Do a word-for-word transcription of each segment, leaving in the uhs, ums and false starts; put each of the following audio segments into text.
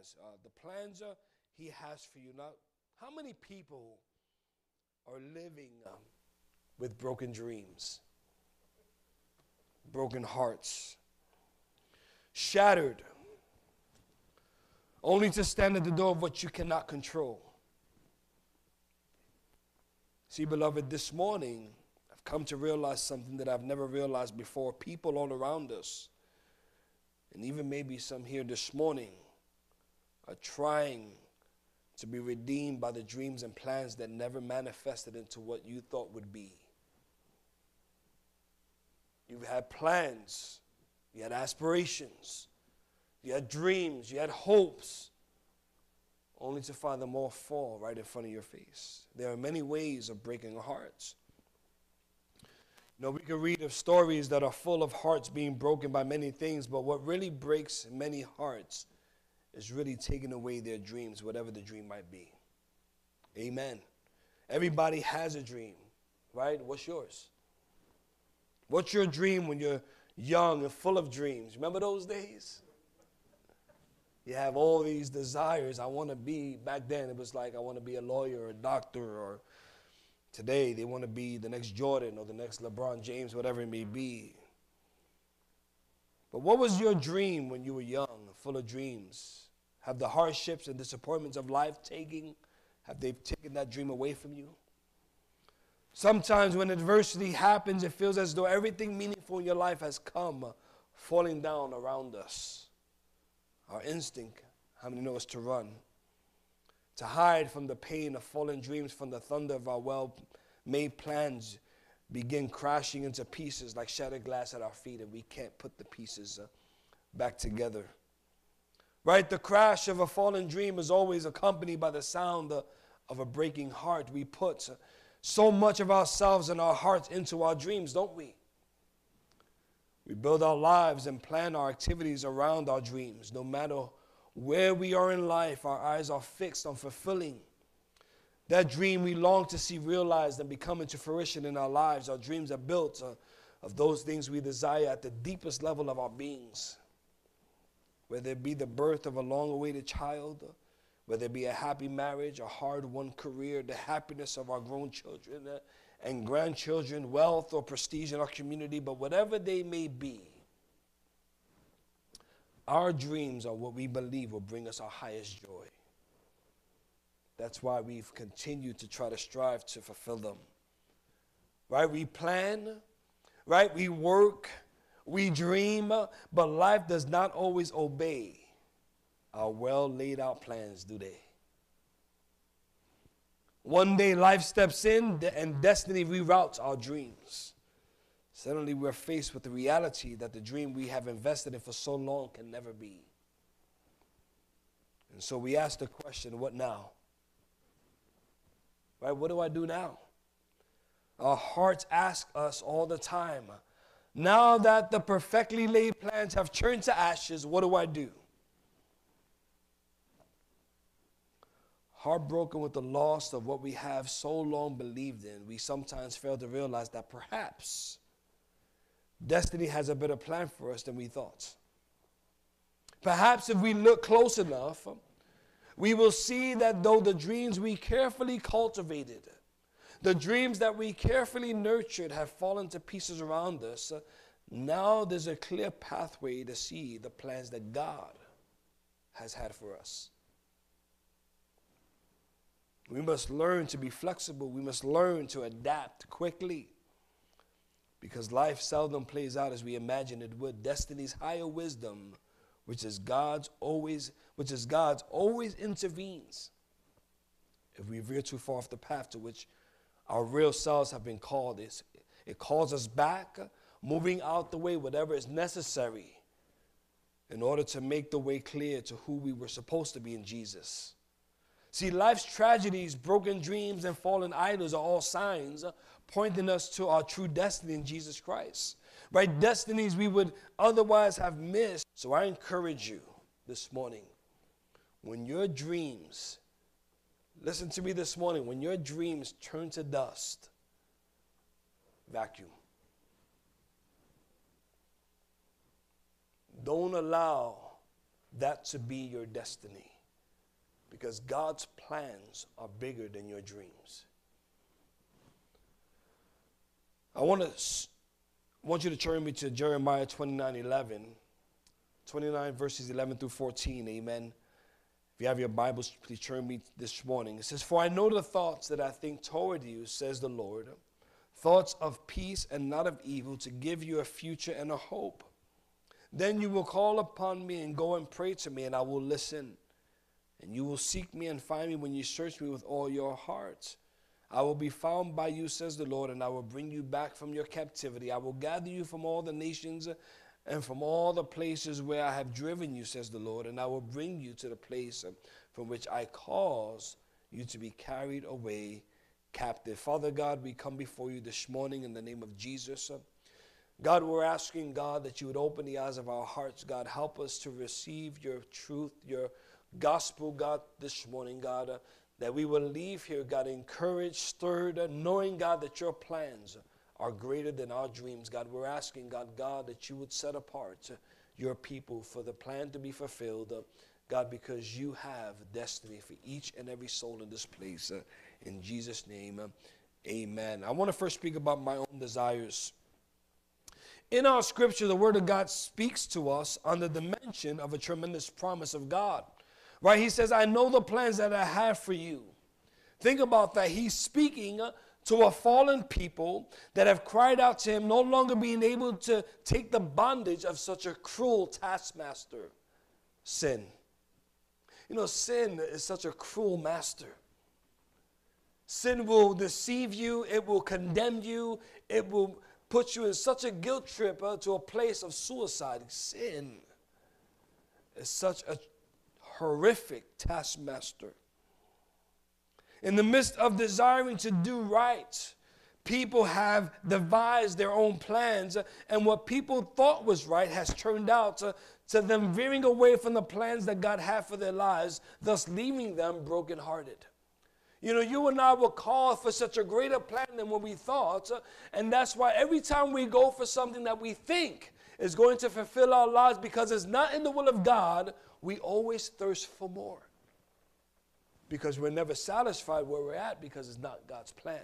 has, uh, the plans uh, he has for you. Now, how many people are living um, with broken dreams, broken hearts, shattered, only to stand at the door of what you cannot control? See, beloved, this morning, I've come to realize something that I've never realized before. People all around us, and even maybe some here this morning, are trying to be redeemed by the dreams and plans that never manifested into what you thought would be. You've had plans, you had aspirations, you had dreams, you had hopes, only to find them all fall right in front of your face. There are many ways of breaking hearts. You know, we can read of stories that are full of hearts being broken by many things, but what really breaks many hearts is really taking away their dreams, whatever the dream might be. Amen. Everybody has a dream, right? What's yours? What's your dream when you're young and full of dreams? Remember those days? You have all these desires. I want to be, back then it was like, I want to be a lawyer or a doctor, or today they want to be the next Jordan or the next LeBron James, whatever it may be. But what was your dream when you were young, full of dreams? Have the hardships and disappointments of life taking, have they taken that dream away from you? Sometimes when adversity happens, it feels as though everything meaningful in your life has come falling down around us. Our instinct, how many know, is to run, to hide from the pain of fallen dreams, from the thunder of our well-made plans begin crashing into pieces like shattered glass at our feet, and we can't put the pieces uh, back together. Right? The crash of a fallen dream is always accompanied by the sound uh, of a breaking heart. We put uh, so much of ourselves and our hearts into our dreams, don't we? We build our lives and plan our activities around our dreams. No matter where we are in life, our eyes are fixed on fulfilling that dream we long to see realized and become into fruition in our lives. Our dreams are built uh, of those things we desire at the deepest level of our beings. Whether it be the birth of a long-awaited child, whether it be a happy marriage, a hard-won career, the happiness of our grown children, uh, and grandchildren, wealth or prestige in our community, but whatever they may be, our dreams are what we believe will bring us our highest joy. That's why we've continued to try to strive to fulfill them. Right? We plan, right? We work, we dream, but life does not always obey our well laid out plans, do they? One day life steps in and destiny reroutes our dreams. Suddenly we're faced with the reality that the dream we have invested in for so long can never be. And so we ask the question, what now? Right? What do I do now? Our hearts ask us all the time, now that the perfectly laid plans have turned to ashes, what do I do? Heartbroken with the loss of what we have so long believed in, we sometimes fail to realize that perhaps destiny has a better plan for us than we thought. Perhaps if we look close enough, we will see that though the dreams we carefully cultivated, the dreams that we carefully nurtured have fallen to pieces around us, now there's a clear pathway to see the plans that God has had for us. We must learn to be flexible. We must learn to adapt quickly, because life seldom plays out as we imagine it would. Destiny's higher wisdom, which is God's always, which is God's always intervenes if we veer too far off the path to which our real selves have been called. It's, it calls us back, moving out the way, whatever is necessary, in order to make the way clear to who we were supposed to be in Jesus. See, life's tragedies, broken dreams, and fallen idols are all signs pointing us to our true destiny in Jesus Christ. Right? Destinies we would otherwise have missed. So I encourage you this morning, when your dreams, listen to me this morning, when your dreams turn to dust, vacuum. Don't allow that to be your destiny. Because God's plans are bigger than your dreams. I want to want you to turn me to Jeremiah twenty-nine eleven, twenty-nine verses eleven through fourteen. Amen. If you have your Bibles, please turn me this morning. It says, "For I know the thoughts that I think toward you, says the Lord, thoughts of peace and not of evil, to give you a future and a hope. Then you will call upon me and go and pray to me, and I will listen. And you will seek me and find me when you search me with all your heart. I will be found by you, says the Lord, and I will bring you back from your captivity. I will gather you from all the nations and from all the places where I have driven you, says the Lord, and I will bring you to the place from which I caused you to be carried away captive." Father God, we come before you this morning in the name of Jesus. God, we're asking, God, that you would open the eyes of our hearts. God, help us to receive your truth, your gospel, God, this morning, God, uh, that we will leave here, God, encouraged, stirred, uh, knowing, God, that your plans are greater than our dreams. God, we're asking, God, God, that you would set apart uh, your people for the plan to be fulfilled, uh, God, because you have destiny for each and every soul in this place. Uh, in Jesus' name, uh, amen. I want to first speak about my own desires. In our scripture, the word of God speaks to us on the dimension of a tremendous promise of God. Right, he says, "I know the plans that I have for you." Think about that. He's speaking to a fallen people that have cried out to him, no longer being able to take the bondage of such a cruel taskmaster, sin. You know, sin is such a cruel master. Sin will deceive you. It will condemn you. It will put you in such a guilt trip uh, to a place of suicide. Sin is such a horrific taskmaster. In the midst of desiring to do right, people have devised their own plans, and what people thought was right has turned out to, to them veering away from the plans that God had for their lives, thus leaving them brokenhearted. You know, you and I were called for such a greater plan than what we thought, and that's why every time we go for something that we think is going to fulfill our lives because it's not in the will of God, we always thirst for more because we're never satisfied where we're at because it's not God's plan.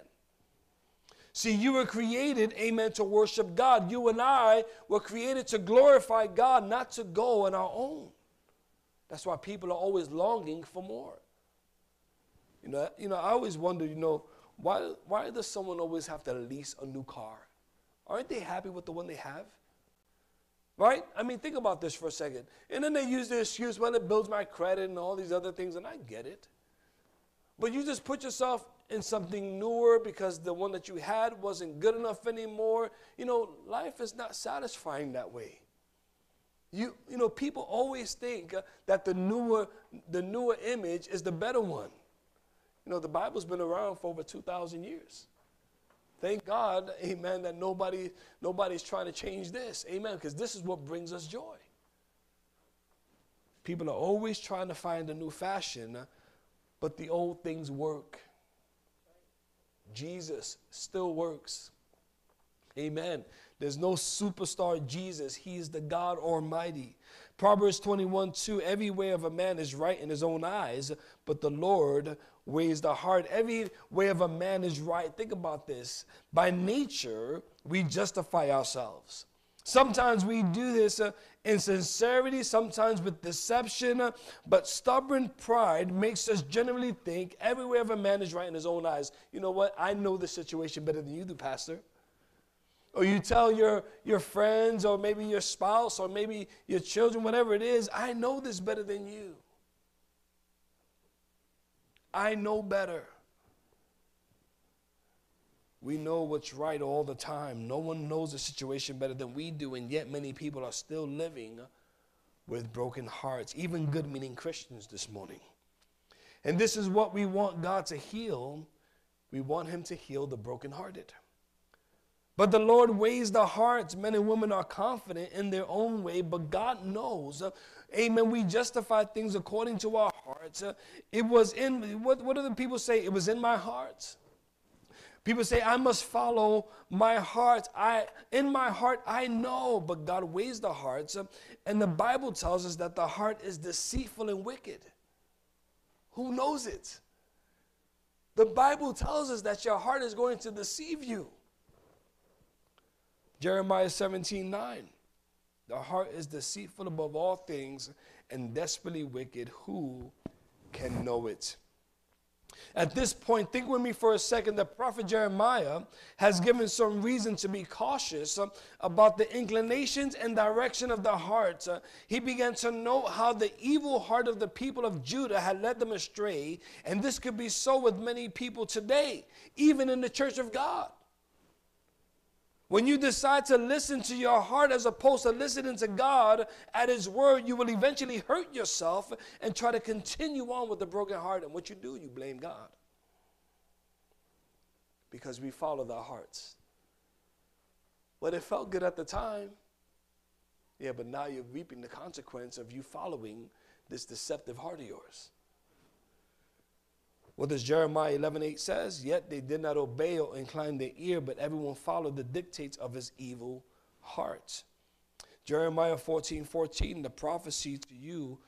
See, you were created, amen, to worship God. You and I were created to glorify God, not to go on our own. That's why people are always longing for more. You know, you know I always wonder, you know, why, why does someone always have to lease a new car? Aren't they happy with the one they have? Right? I mean, think about this for a second. And then they use the excuse, well, it builds my credit and all these other things, and I get it. But you just put yourself in something newer because the one that you had wasn't good enough anymore. You know, life is not satisfying that way. You, you know, people always think uh, that the newer, the newer image is the better one. You know, the Bible's been around for over two thousand years. Thank God, amen, that nobody, nobody's trying to change this, amen, because this is what brings us joy. People are always trying to find a new fashion, but the old things work. Jesus still works, amen. There's no superstar Jesus. He is the God Almighty. Proverbs twenty-one two, "Every way of a man is right in his own eyes, but the Lord weighs the heart." Every way of a man is right. Think about this. By nature, we justify ourselves. Sometimes we do this uh, in sincerity, sometimes with deception, uh, but stubborn pride makes us generally think every way of a man is right in his own eyes. You know what? I know the situation better than you do, Pastor. Or you tell your, your friends or maybe your spouse or maybe your children, whatever it is, I know this better than you. I know better. We know what's right all the time. No one knows the situation better than we do, and yet many people are still living with broken hearts, even good-meaning Christians this morning. And this is what we want God to heal. We want him to heal the brokenhearted. But the Lord weighs the hearts. Men and women are confident in their own way, but God knows. Uh, amen. We justify things according to our hearts. Uh, it was in, what, what do the people say? It was in my heart. People say, I must follow my heart. I, in my heart, I know, but God weighs the hearts. And the Bible tells us that the heart is deceitful and wicked. Who knows it? The Bible tells us that your heart is going to deceive you. Jeremiah seventeen nine. The heart is deceitful above all things and desperately wicked. Who can know it? At this point, think with me for a second. The prophet Jeremiah has given some reason to be cautious about the inclinations and direction of the heart. He began to note how the evil heart of the people of Judah had led them astray, and this could be so with many people today, even in the church of God. When you decide to listen to your heart as opposed to listening to God at His word, you will eventually hurt yourself and try to continue on with the broken heart. And what you do, you blame God. Because we follow our hearts. Well, it felt good at the time. Yeah, but now you're reaping the consequence of you following this deceptive heart of yours. What does Jeremiah eleven eight says? Yet they did not obey or incline their ear, but everyone followed the dictates of his evil heart. Jeremiah fourteen fourteen, the prophecy to you,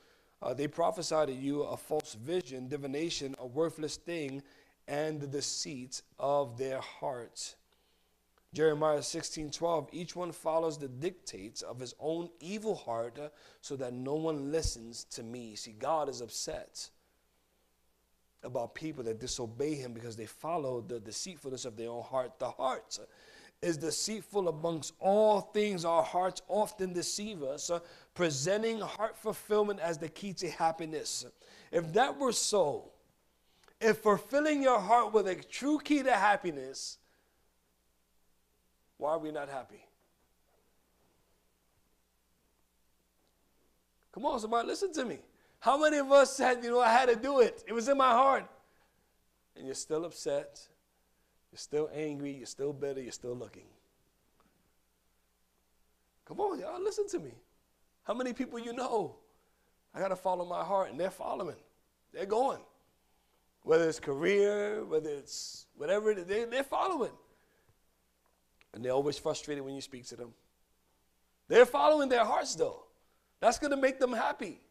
uh, they prophesy to you a false vision, divination, a worthless thing, and the deceit of their hearts. Jeremiah sixteen twelve, each one follows the dictates of his own evil heart, uh, so that no one listens to me. See, God is upset about people that disobey him because they follow the deceitfulness of their own heart. The heart is deceitful amongst all things. Our hearts often deceive us, uh, presenting heart fulfillment as the key to happiness. If that were so, if fulfilling your heart were the true key to happiness, why are we not happy? Come on, somebody, listen to me. How many of us said, you know, I had to do it. It was in my heart. And you're still upset. You're still angry. You're still bitter. You're still looking. Come on, y'all, listen to me. How many people you know, I got to follow my heart, and they're following. They're going. Whether it's career, whether it's whatever it is, they, they're following. And they're always frustrated when you speak to them. They're following their hearts, though. That's going to make them happy.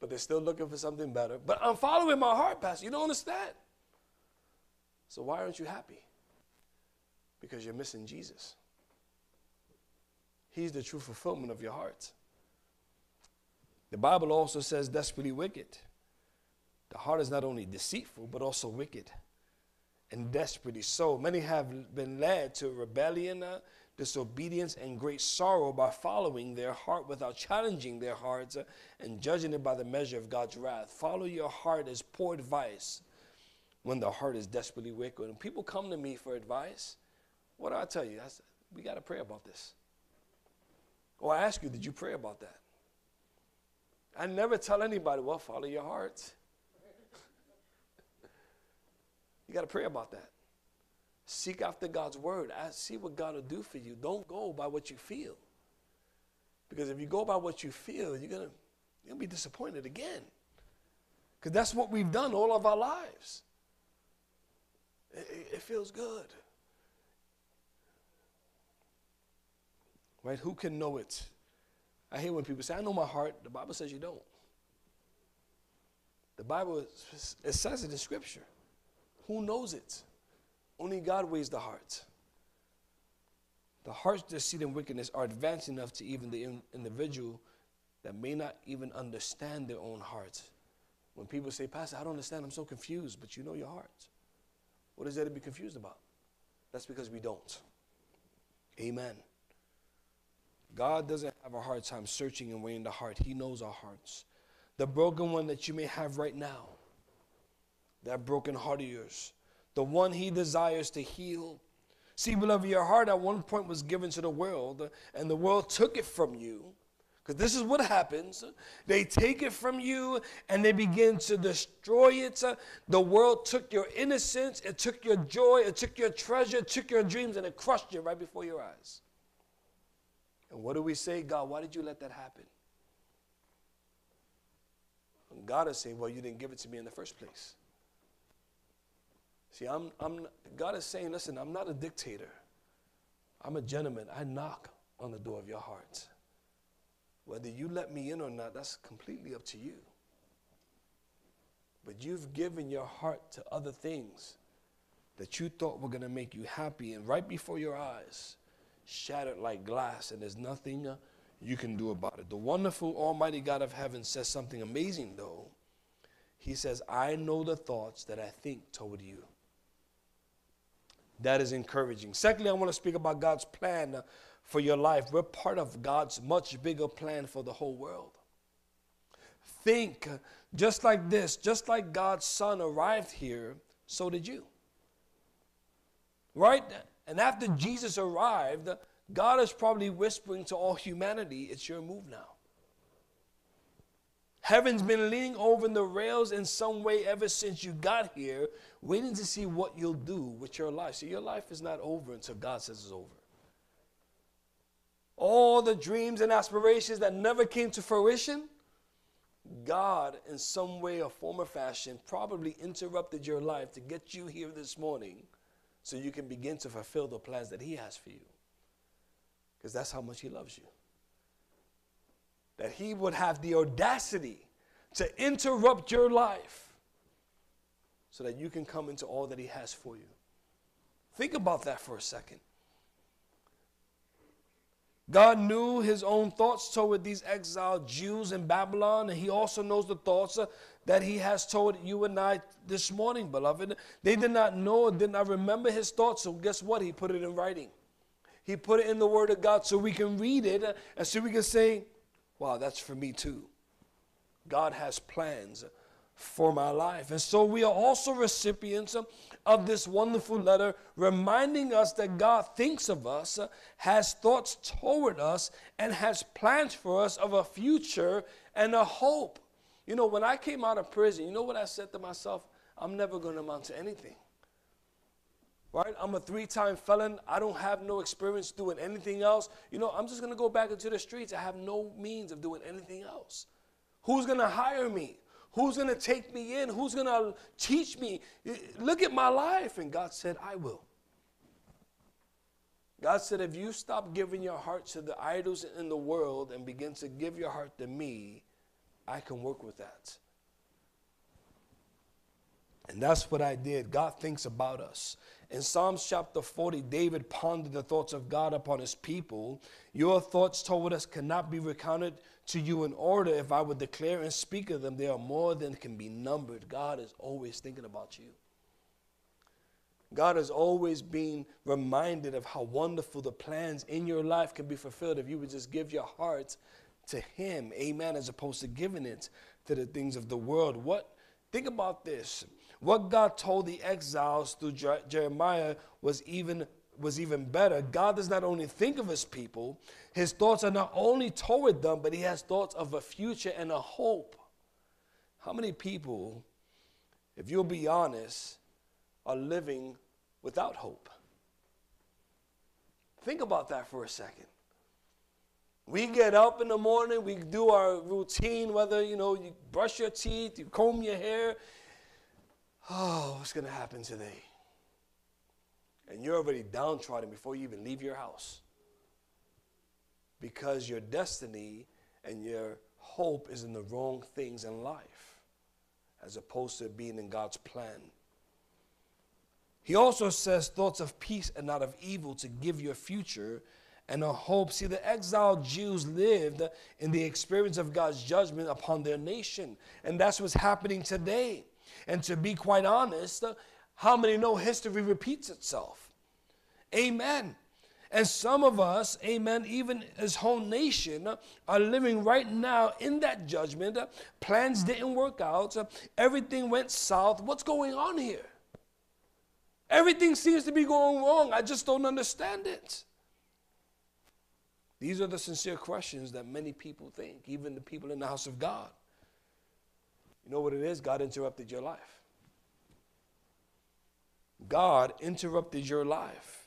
But they're still looking for something better. But I'm following my heart, Pastor. You don't understand. So why aren't you happy? Because you're missing Jesus. He's the true fulfillment of your heart. The Bible also says desperately wicked. The heart is not only deceitful, but also wicked and desperately so. Many have been led to rebellion, uh, disobedience, and great sorrow by following their heart without challenging their hearts and judging it by the measure of God's wrath. Follow your heart is poor advice when the heart is desperately wicked. When people come to me for advice, what do I tell you? I said, we got to pray about this. Or I ask you, did you pray about that? I never tell anybody, well, follow your heart. You got to pray about that. Seek after God's word. See what God will do for you. Don't go by what you feel. Because if you go by what you feel, you're going to be disappointed again. Because that's what we've done all of our lives. It, it feels good. Right? Who can know it? I hear when people say, I know my heart. The Bible says you don't. The Bible, it says it in Scripture. Who knows it? Only God weighs the heart. The heart's deceit and wickedness are advanced enough to even the in individual that may not even understand their own heart. When people say, Pastor, I don't understand, I'm so confused, but you know your heart. What is there to be confused about? That's because we don't. Amen. God doesn't have a hard time searching and weighing the heart. He knows our hearts. The broken one that you may have right now, that broken heart of yours, the one he desires to heal. See, beloved, your heart at one point was given to the world, and the world took it from you. Because this is what happens. They take it from you, and they begin to destroy it. The world took your innocence, it took your joy, it took your treasure, it took your dreams, and it crushed you right before your eyes. And what do we say? God, why did you let that happen? And God is saying, well, you didn't give it to me in the first place. See, I'm, I'm, God is saying, listen, I'm not a dictator. I'm a gentleman. I knock on the door of your heart. Whether you let me in or not, that's completely up to you. But you've given your heart to other things that you thought were going to make you happy, and right before your eyes, shattered like glass, and there's nothing you can do about it. The wonderful Almighty God of heaven says something amazing, though. He says, I know the thoughts that I think toward you. That is encouraging. Secondly, I want to speak about God's plan for your life. We're part of God's much bigger plan for the whole world. Think just like this, just like God's son arrived here, so did you. Right? And after Jesus arrived, God is probably whispering to all humanity, it's your move now. Heaven's been leaning over the rails in some way ever since you got here, waiting to see what you'll do with your life. See, your life is not over until God says it's over. All the dreams and aspirations that never came to fruition, God, in some way or form or fashion, probably interrupted your life to get you here this morning so you can begin to fulfill the plans that He has for you. Because that's how much He loves you. That He would have the audacity to interrupt your life so that you can come into all that He has for you. Think about that for a second. God knew His own thoughts toward these exiled Jews in Babylon, and He also knows the thoughts uh, that He has toward you and I this morning, beloved. They did not know, did not remember His thoughts, so guess what? He put it in writing. He put it in the Word of God so we can read it, uh, and so we can say, wow, that's for me too. God has plans for my life. And so we are also recipients of this wonderful letter reminding us that God thinks of us, has thoughts toward us, and has plans for us of a future and a hope. You know, when I came out of prison, you know what I said to myself? I'm never going to amount to anything. Right? I'm a three-time felon. I don't have no experience doing anything else. You know, I'm just going to go back into the streets. I have no means of doing anything else. Who's going to hire me? Who's going to take me in? Who's going to teach me? Look at my life. And God said, I will. God said, if you stop giving your heart to the idols in the world and begin to give your heart to me, I can work with that. And that's what I did. God thinks about us. In Psalms chapter forty, David pondered the thoughts of God upon his people. Your thoughts toward us cannot be recounted to you in order. If I would declare and speak of them, they are more than can be numbered. God is always thinking about you. God is always being reminded of how wonderful the plans in your life can be fulfilled if you would just give your heart to Him, amen, as opposed to giving it to the things of the world. What? Think about this. What God told the exiles through Jeremiah was even, was even better. God does not only think of His people, His thoughts are not only toward them, but He has thoughts of a future and a hope. How many people, if you'll be honest, are living without hope? Think about that for a second. We get up in the morning, we do our routine, whether, you know, you brush your teeth, you comb your hair. Oh, what's going to happen today? And you're already downtrodden before you even leave your house because your destiny and your hope is in the wrong things in life as opposed to being in God's plan. He also says thoughts of peace and not of evil to give your future and a hope. See, the exiled Jews lived in the experience of God's judgment upon their nation, and that's what's happening today. And to be quite honest, how many know history repeats itself? Amen. And some of us, amen, even as whole nation, are living right now in that judgment. Plans didn't work out. Everything went south. What's going on here? Everything seems to be going wrong. I just don't understand it. These are the sincere questions that many people think, even the people in the house of God. You know what it is? God interrupted your life. God interrupted your life.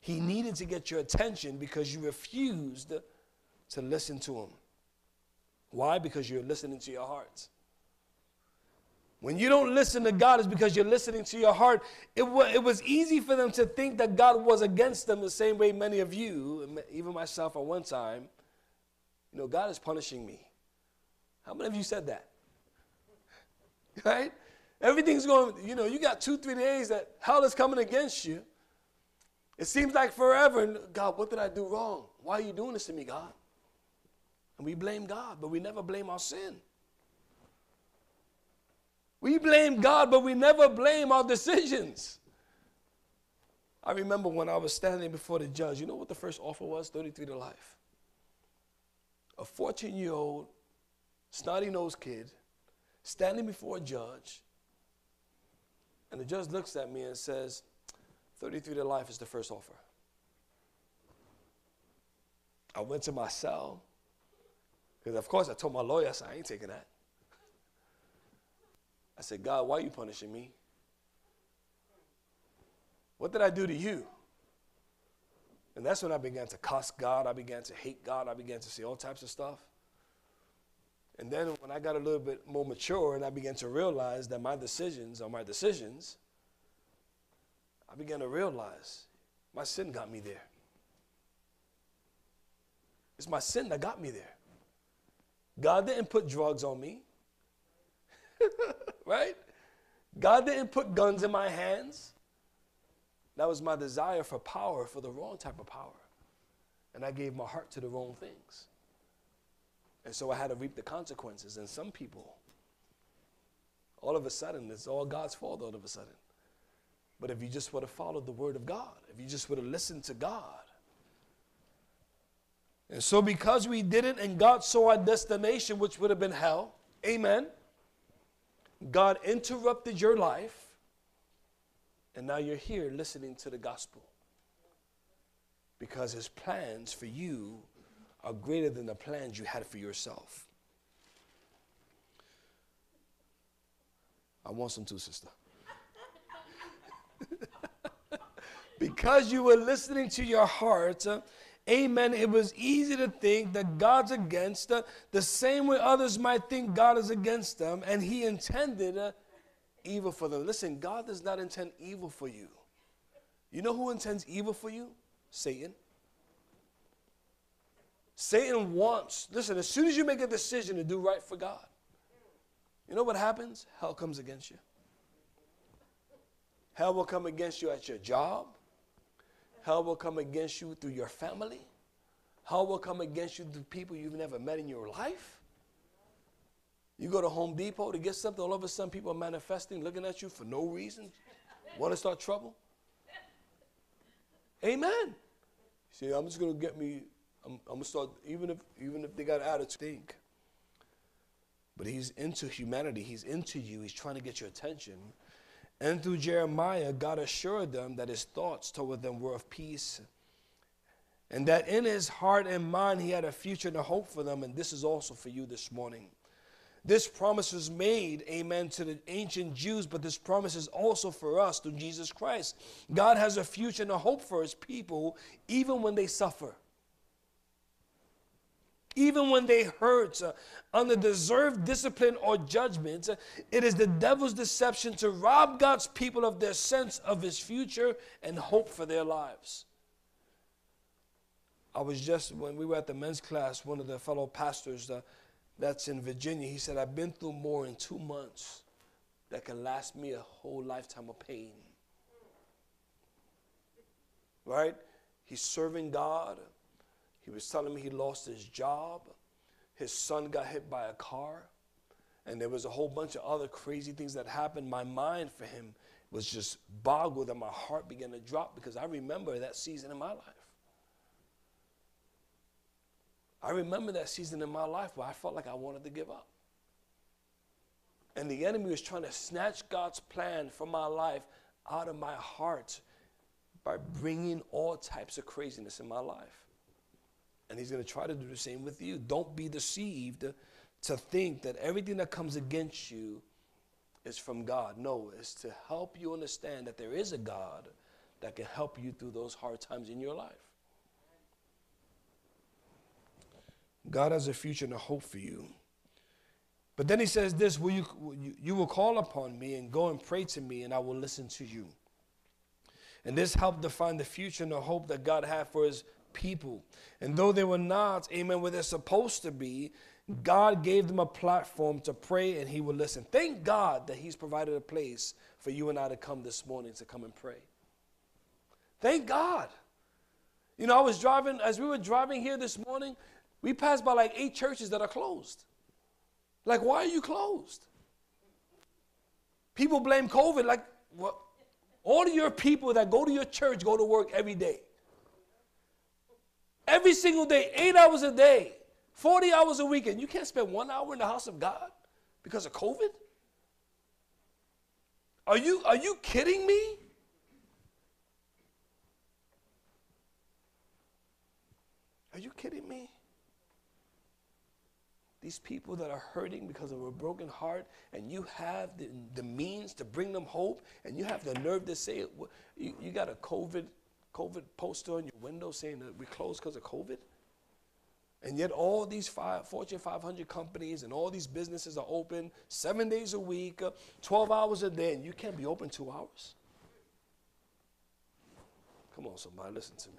He needed to get your attention because you refused to listen to Him. Why? Because you're listening to your heart. When you don't listen to God, it's because you're listening to your heart. It, it was easy for them to think that God was against them the same way many of you, even myself at one time, you know, God is punishing me. How many of you said that? Right? Everything's going, you know, you got two, three days that hell is coming against you. It seems like forever. And God, what did I do wrong? Why are you doing this to me, God? And we blame God, but we never blame our sin. We blame God, but we never blame our decisions. I remember when I was standing before the judge, you know what the first offer was? thirty-three to life. A fourteen-year-old, snotty-nosed kid, standing before a judge, and the judge looks at me and says, thirty-three to life is the first offer. I went to my cell, because of course I told my lawyer, I said, I ain't taking that. I said, God, why are you punishing me? What did I do to you? And that's when I began to cuss God. I began to hate God. I began to say all types of stuff. And then when I got a little bit more mature and I began to realize that my decisions are my decisions, I began to realize my sin got me there. It's my sin that got me there. God didn't put drugs on me. Right? God didn't put guns in my hands. That was my desire for power, for the wrong type of power. And I gave my heart to the wrong things. And so I had to reap the consequences. And some people, all of a sudden, it's all God's fault all of a sudden. But if you just would have followed the word of God, if you just would have listened to God. And so because we didn't and God saw our destination, which would have been hell, amen, God interrupted your life, and now you're here listening to the gospel. Because his plans for you are greater than the plans you had for yourself. I want some too, sister. Because you were listening to your heart, uh, amen, it was easy to think that God's against uh, the same way others might think God is against them, and he intended uh, evil for them. Listen, God does not intend evil for you. You know who intends evil for you? Satan. Satan wants, listen, as soon as you make a decision to do right for God, you know what happens? Hell comes against you. Hell will come against you at your job. Hell will come against you through your family. Hell will come against you through people you've never met in your life. You go to Home Depot to get something, all of a sudden people are manifesting, looking at you for no reason, want to start trouble. Amen. You see, I'm just going to get me, I'm, I'm going to start, even if, even if they got an attitude, think. But he's into humanity. He's into you. He's trying to get your attention. And through Jeremiah, God assured them that his thoughts toward them were of peace, and that in his heart and mind he had a future and a hope for them, and this is also for you this morning. This promise was made, amen, to the ancient Jews, but this promise is also for us through Jesus Christ. God has a future and a hope for his people, even when they suffer. Even when they hurt uh, under deserved discipline or judgment, uh, it is the devil's deception to rob God's people of their sense of his future and hope for their lives. I was just, when we were at the men's class, one of the fellow pastors uh, that's in Virginia, he said, I've been through more in two months that can last me a whole lifetime of pain. Right? He's serving God. He was telling me he lost his job. His son got hit by a car. And there was a whole bunch of other crazy things that happened. My mind for him was just boggled and my heart began to drop because I remember that season in my life. I remember that season in my life where I felt like I wanted to give up. And the enemy was trying to snatch God's plan for my life out of my heart by bringing all types of craziness in my life. And he's going to try to do the same with you. Don't be deceived to think that everything that comes against you is from God. No, it's to help you understand that there is a God that can help you through those hard times in your life. God has a future and a hope for you. But then he says this, will you, you will call upon me and go and pray to me, and I will listen to you. And this helped define the future and the hope that God had for his people. And though they were not, amen, where they're supposed to be, God gave them a platform to pray, and he would listen. Thank God that he's provided a place for you and I to come this morning to come and pray. Thank God. You know, I was driving, as we were driving here this morning, we passed by like eight churches that are closed. Like, why are you closed? People blame COVID. Like, what? All of your people that go to your church go to work every day. Every single day, eight hours a day, forty hours a week. And you can't spend one hour in the house of God because of COVID? Are you, are you kidding me? Are you kidding me? These people that are hurting because of a broken heart, and you have the, the means to bring them hope, and you have the nerve to say, you, you got a COVID, COVID poster on your window saying that we closed because of COVID? And yet all these five, Fortune five hundred companies and all these businesses are open seven days a week, twelve hours a day, and you can't be open two hours? Come on, somebody, listen to me.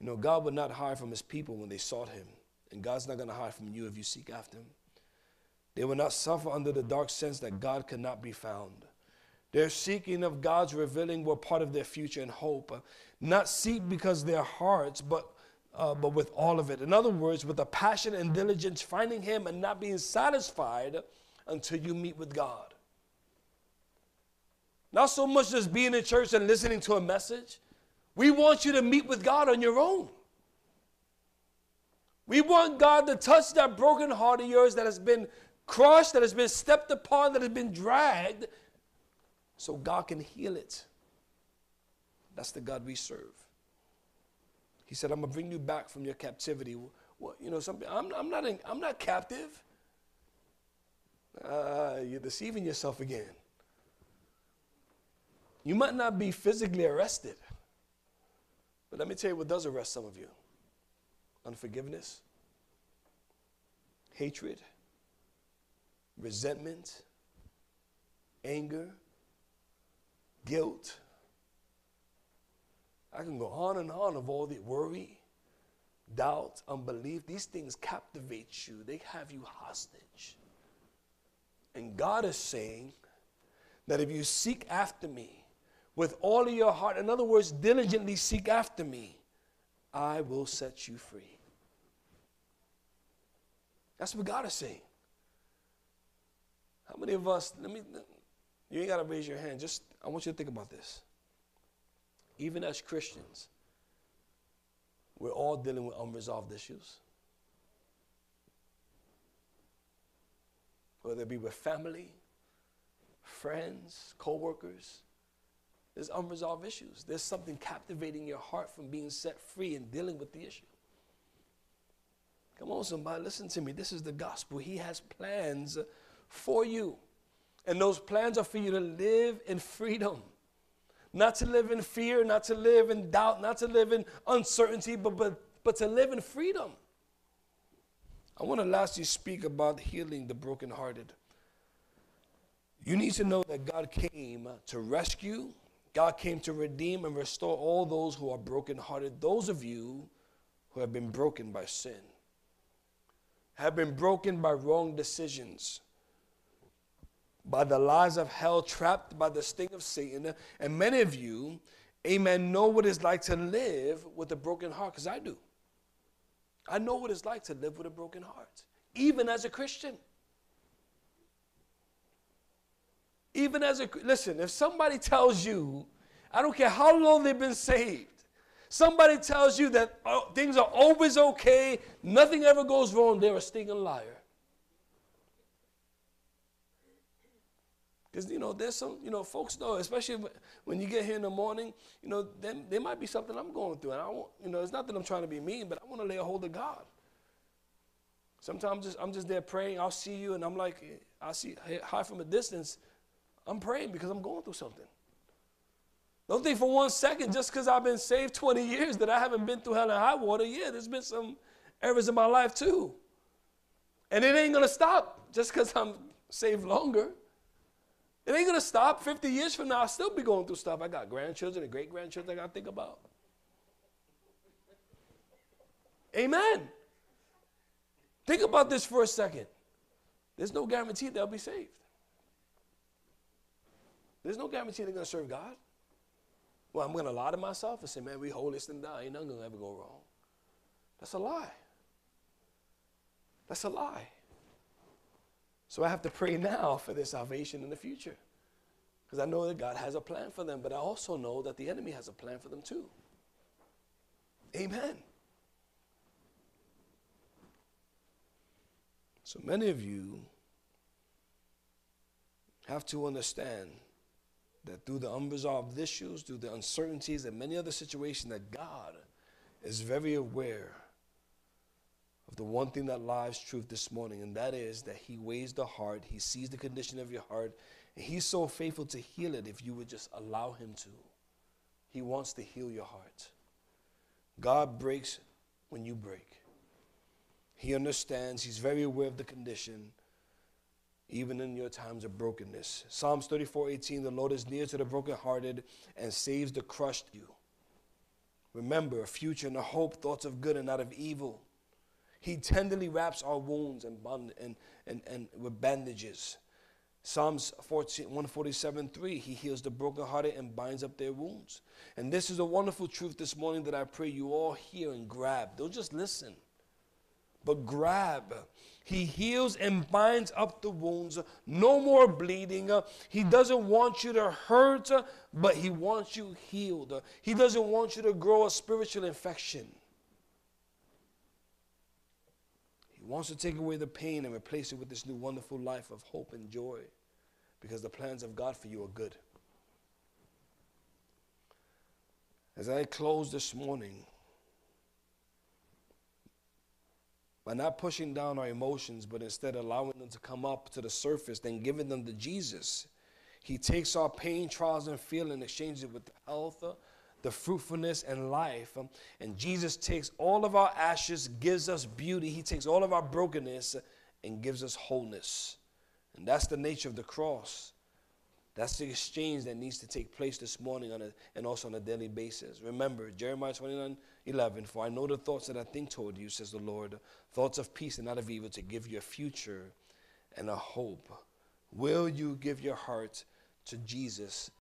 You know, God would not hide from his people when they sought him. And God's not going to hide from you if you seek after him. They will not suffer under the dark sense that God could not be found. Their seeking of God's revealing were part of their future and hope. Not seek because their hearts, but, uh, but with all of it. In other words, with a passion and diligence, finding him and not being satisfied until you meet with God. Not so much just being in church and listening to a message. We want you to meet with God on your own. We want God to touch that broken heart of yours that has been crushed, that has been stepped upon, that has been dragged, so God can heal it. That's the God we serve. He said, I'm going to bring you back from your captivity. Well, you know, something, I'm, I'm, not in, I'm not captive. Uh, you're deceiving yourself again. You might not be physically arrested. But let me tell you what does arrest some of you. Unforgiveness, hatred, resentment, anger, guilt. I can go on and on of all the worry, doubt, unbelief. These things captivate you. They have you hostage. And God is saying that if you seek after me, with all of your heart, in other words, diligently seek after me, I will set you free. That's what God is saying. How many of us, let me, you ain't got to raise your hand, just, I want you to think about this. Even as Christians, we're all dealing with unresolved issues. Whether it be with family, friends, co-workers, there's unresolved issues. There's something captivating your heart from being set free and dealing with the issue. Come on, somebody, listen to me. This is the gospel. He has plans for you. And those plans are for you to live in freedom. Not to live in fear, not to live in doubt, not to live in uncertainty, but, but, but to live in freedom. I want to lastly speak about healing the brokenhearted. You need to know that God came to rescue. God came to redeem and restore all those who are brokenhearted, those of you who have been broken by sin, have been broken by wrong decisions, by the lies of hell, trapped by the sting of Satan. And many of you, amen, know what it's like to live with a broken heart, because I do. I know what it's like to live with a broken heart, even as a Christian. Even as a, listen, if somebody tells you, I don't care how long they've been saved, somebody tells you that oh, things are always okay, nothing ever goes wrong, they're a stinking liar. Because, you know, there's some, you know, folks know, especially when you get here in the morning, you know, then there might be something I'm going through. And I won't, you know, it's not that I'm trying to be mean, but I want to lay a hold of God. Sometimes just, I'm just there praying, I'll see you, and I'm like, I see high from a distance, I'm praying because I'm going through something. Don't think for one second, just because I've been saved twenty years, that I haven't been through hell and high water. Yeah, there's been some areas of my life too. And it ain't going to stop just because I'm saved longer. It ain't going to stop. fifty years from now, I'll still be going through stuff. I got grandchildren and great-grandchildren I got to think about. Amen. Think about this for a second. There's no guarantee they'll be saved. There's no guarantee they're going to serve God. Well, I'm going to lie to myself and say, man, we hold this thing down. Ain't nothing going to ever go wrong. That's a lie. That's a lie. So I have to pray now for their salvation in the future, because I know that God has a plan for them, but I also know that the enemy has a plan for them too. Amen. So many of you have to understand that through the unresolved issues, through the uncertainties and many other situations, that God is very aware of the one thing that lies truth this morning, and that is that he weighs the heart, he sees the condition of your heart, and he's so faithful to heal it if you would just allow him to. He wants to heal your heart. God breaks when you break. He understands, he's very aware of the condition, even in your times of brokenness. Psalms thirty-four eighteen, the Lord is near to the brokenhearted and saves the crushed you. Remember, a future and a hope, thoughts of good and not of evil. He tenderly wraps our wounds and bond, and, and, and with bandages. Psalms one forty-seven three, he heals the brokenhearted and binds up their wounds. And this is a wonderful truth this morning that I pray you all hear and grab. Don't just listen, but grab. He heals and binds up the wounds. No more bleeding. He doesn't want you to hurt, but he wants you healed. He doesn't want you to grow a spiritual infection. He wants to take away the pain and replace it with this new wonderful life of hope and joy, because the plans of God for you are good. As I close this morning, by not pushing down our emotions, but instead allowing them to come up to the surface, then giving them to Jesus, he takes our pain, trials, and fear and exchanges it with the health, the fruitfulness, and life. And Jesus takes all of our ashes, gives us beauty. He takes all of our brokenness and gives us wholeness. And that's the nature of the cross. That's the exchange that needs to take place this morning on a, and also on a daily basis. Remember, Jeremiah twenty-nine eleven, for I know the thoughts that I think toward you, says the Lord, thoughts of peace and not of evil, to give you a future and a hope. Will you give your heart to Jesus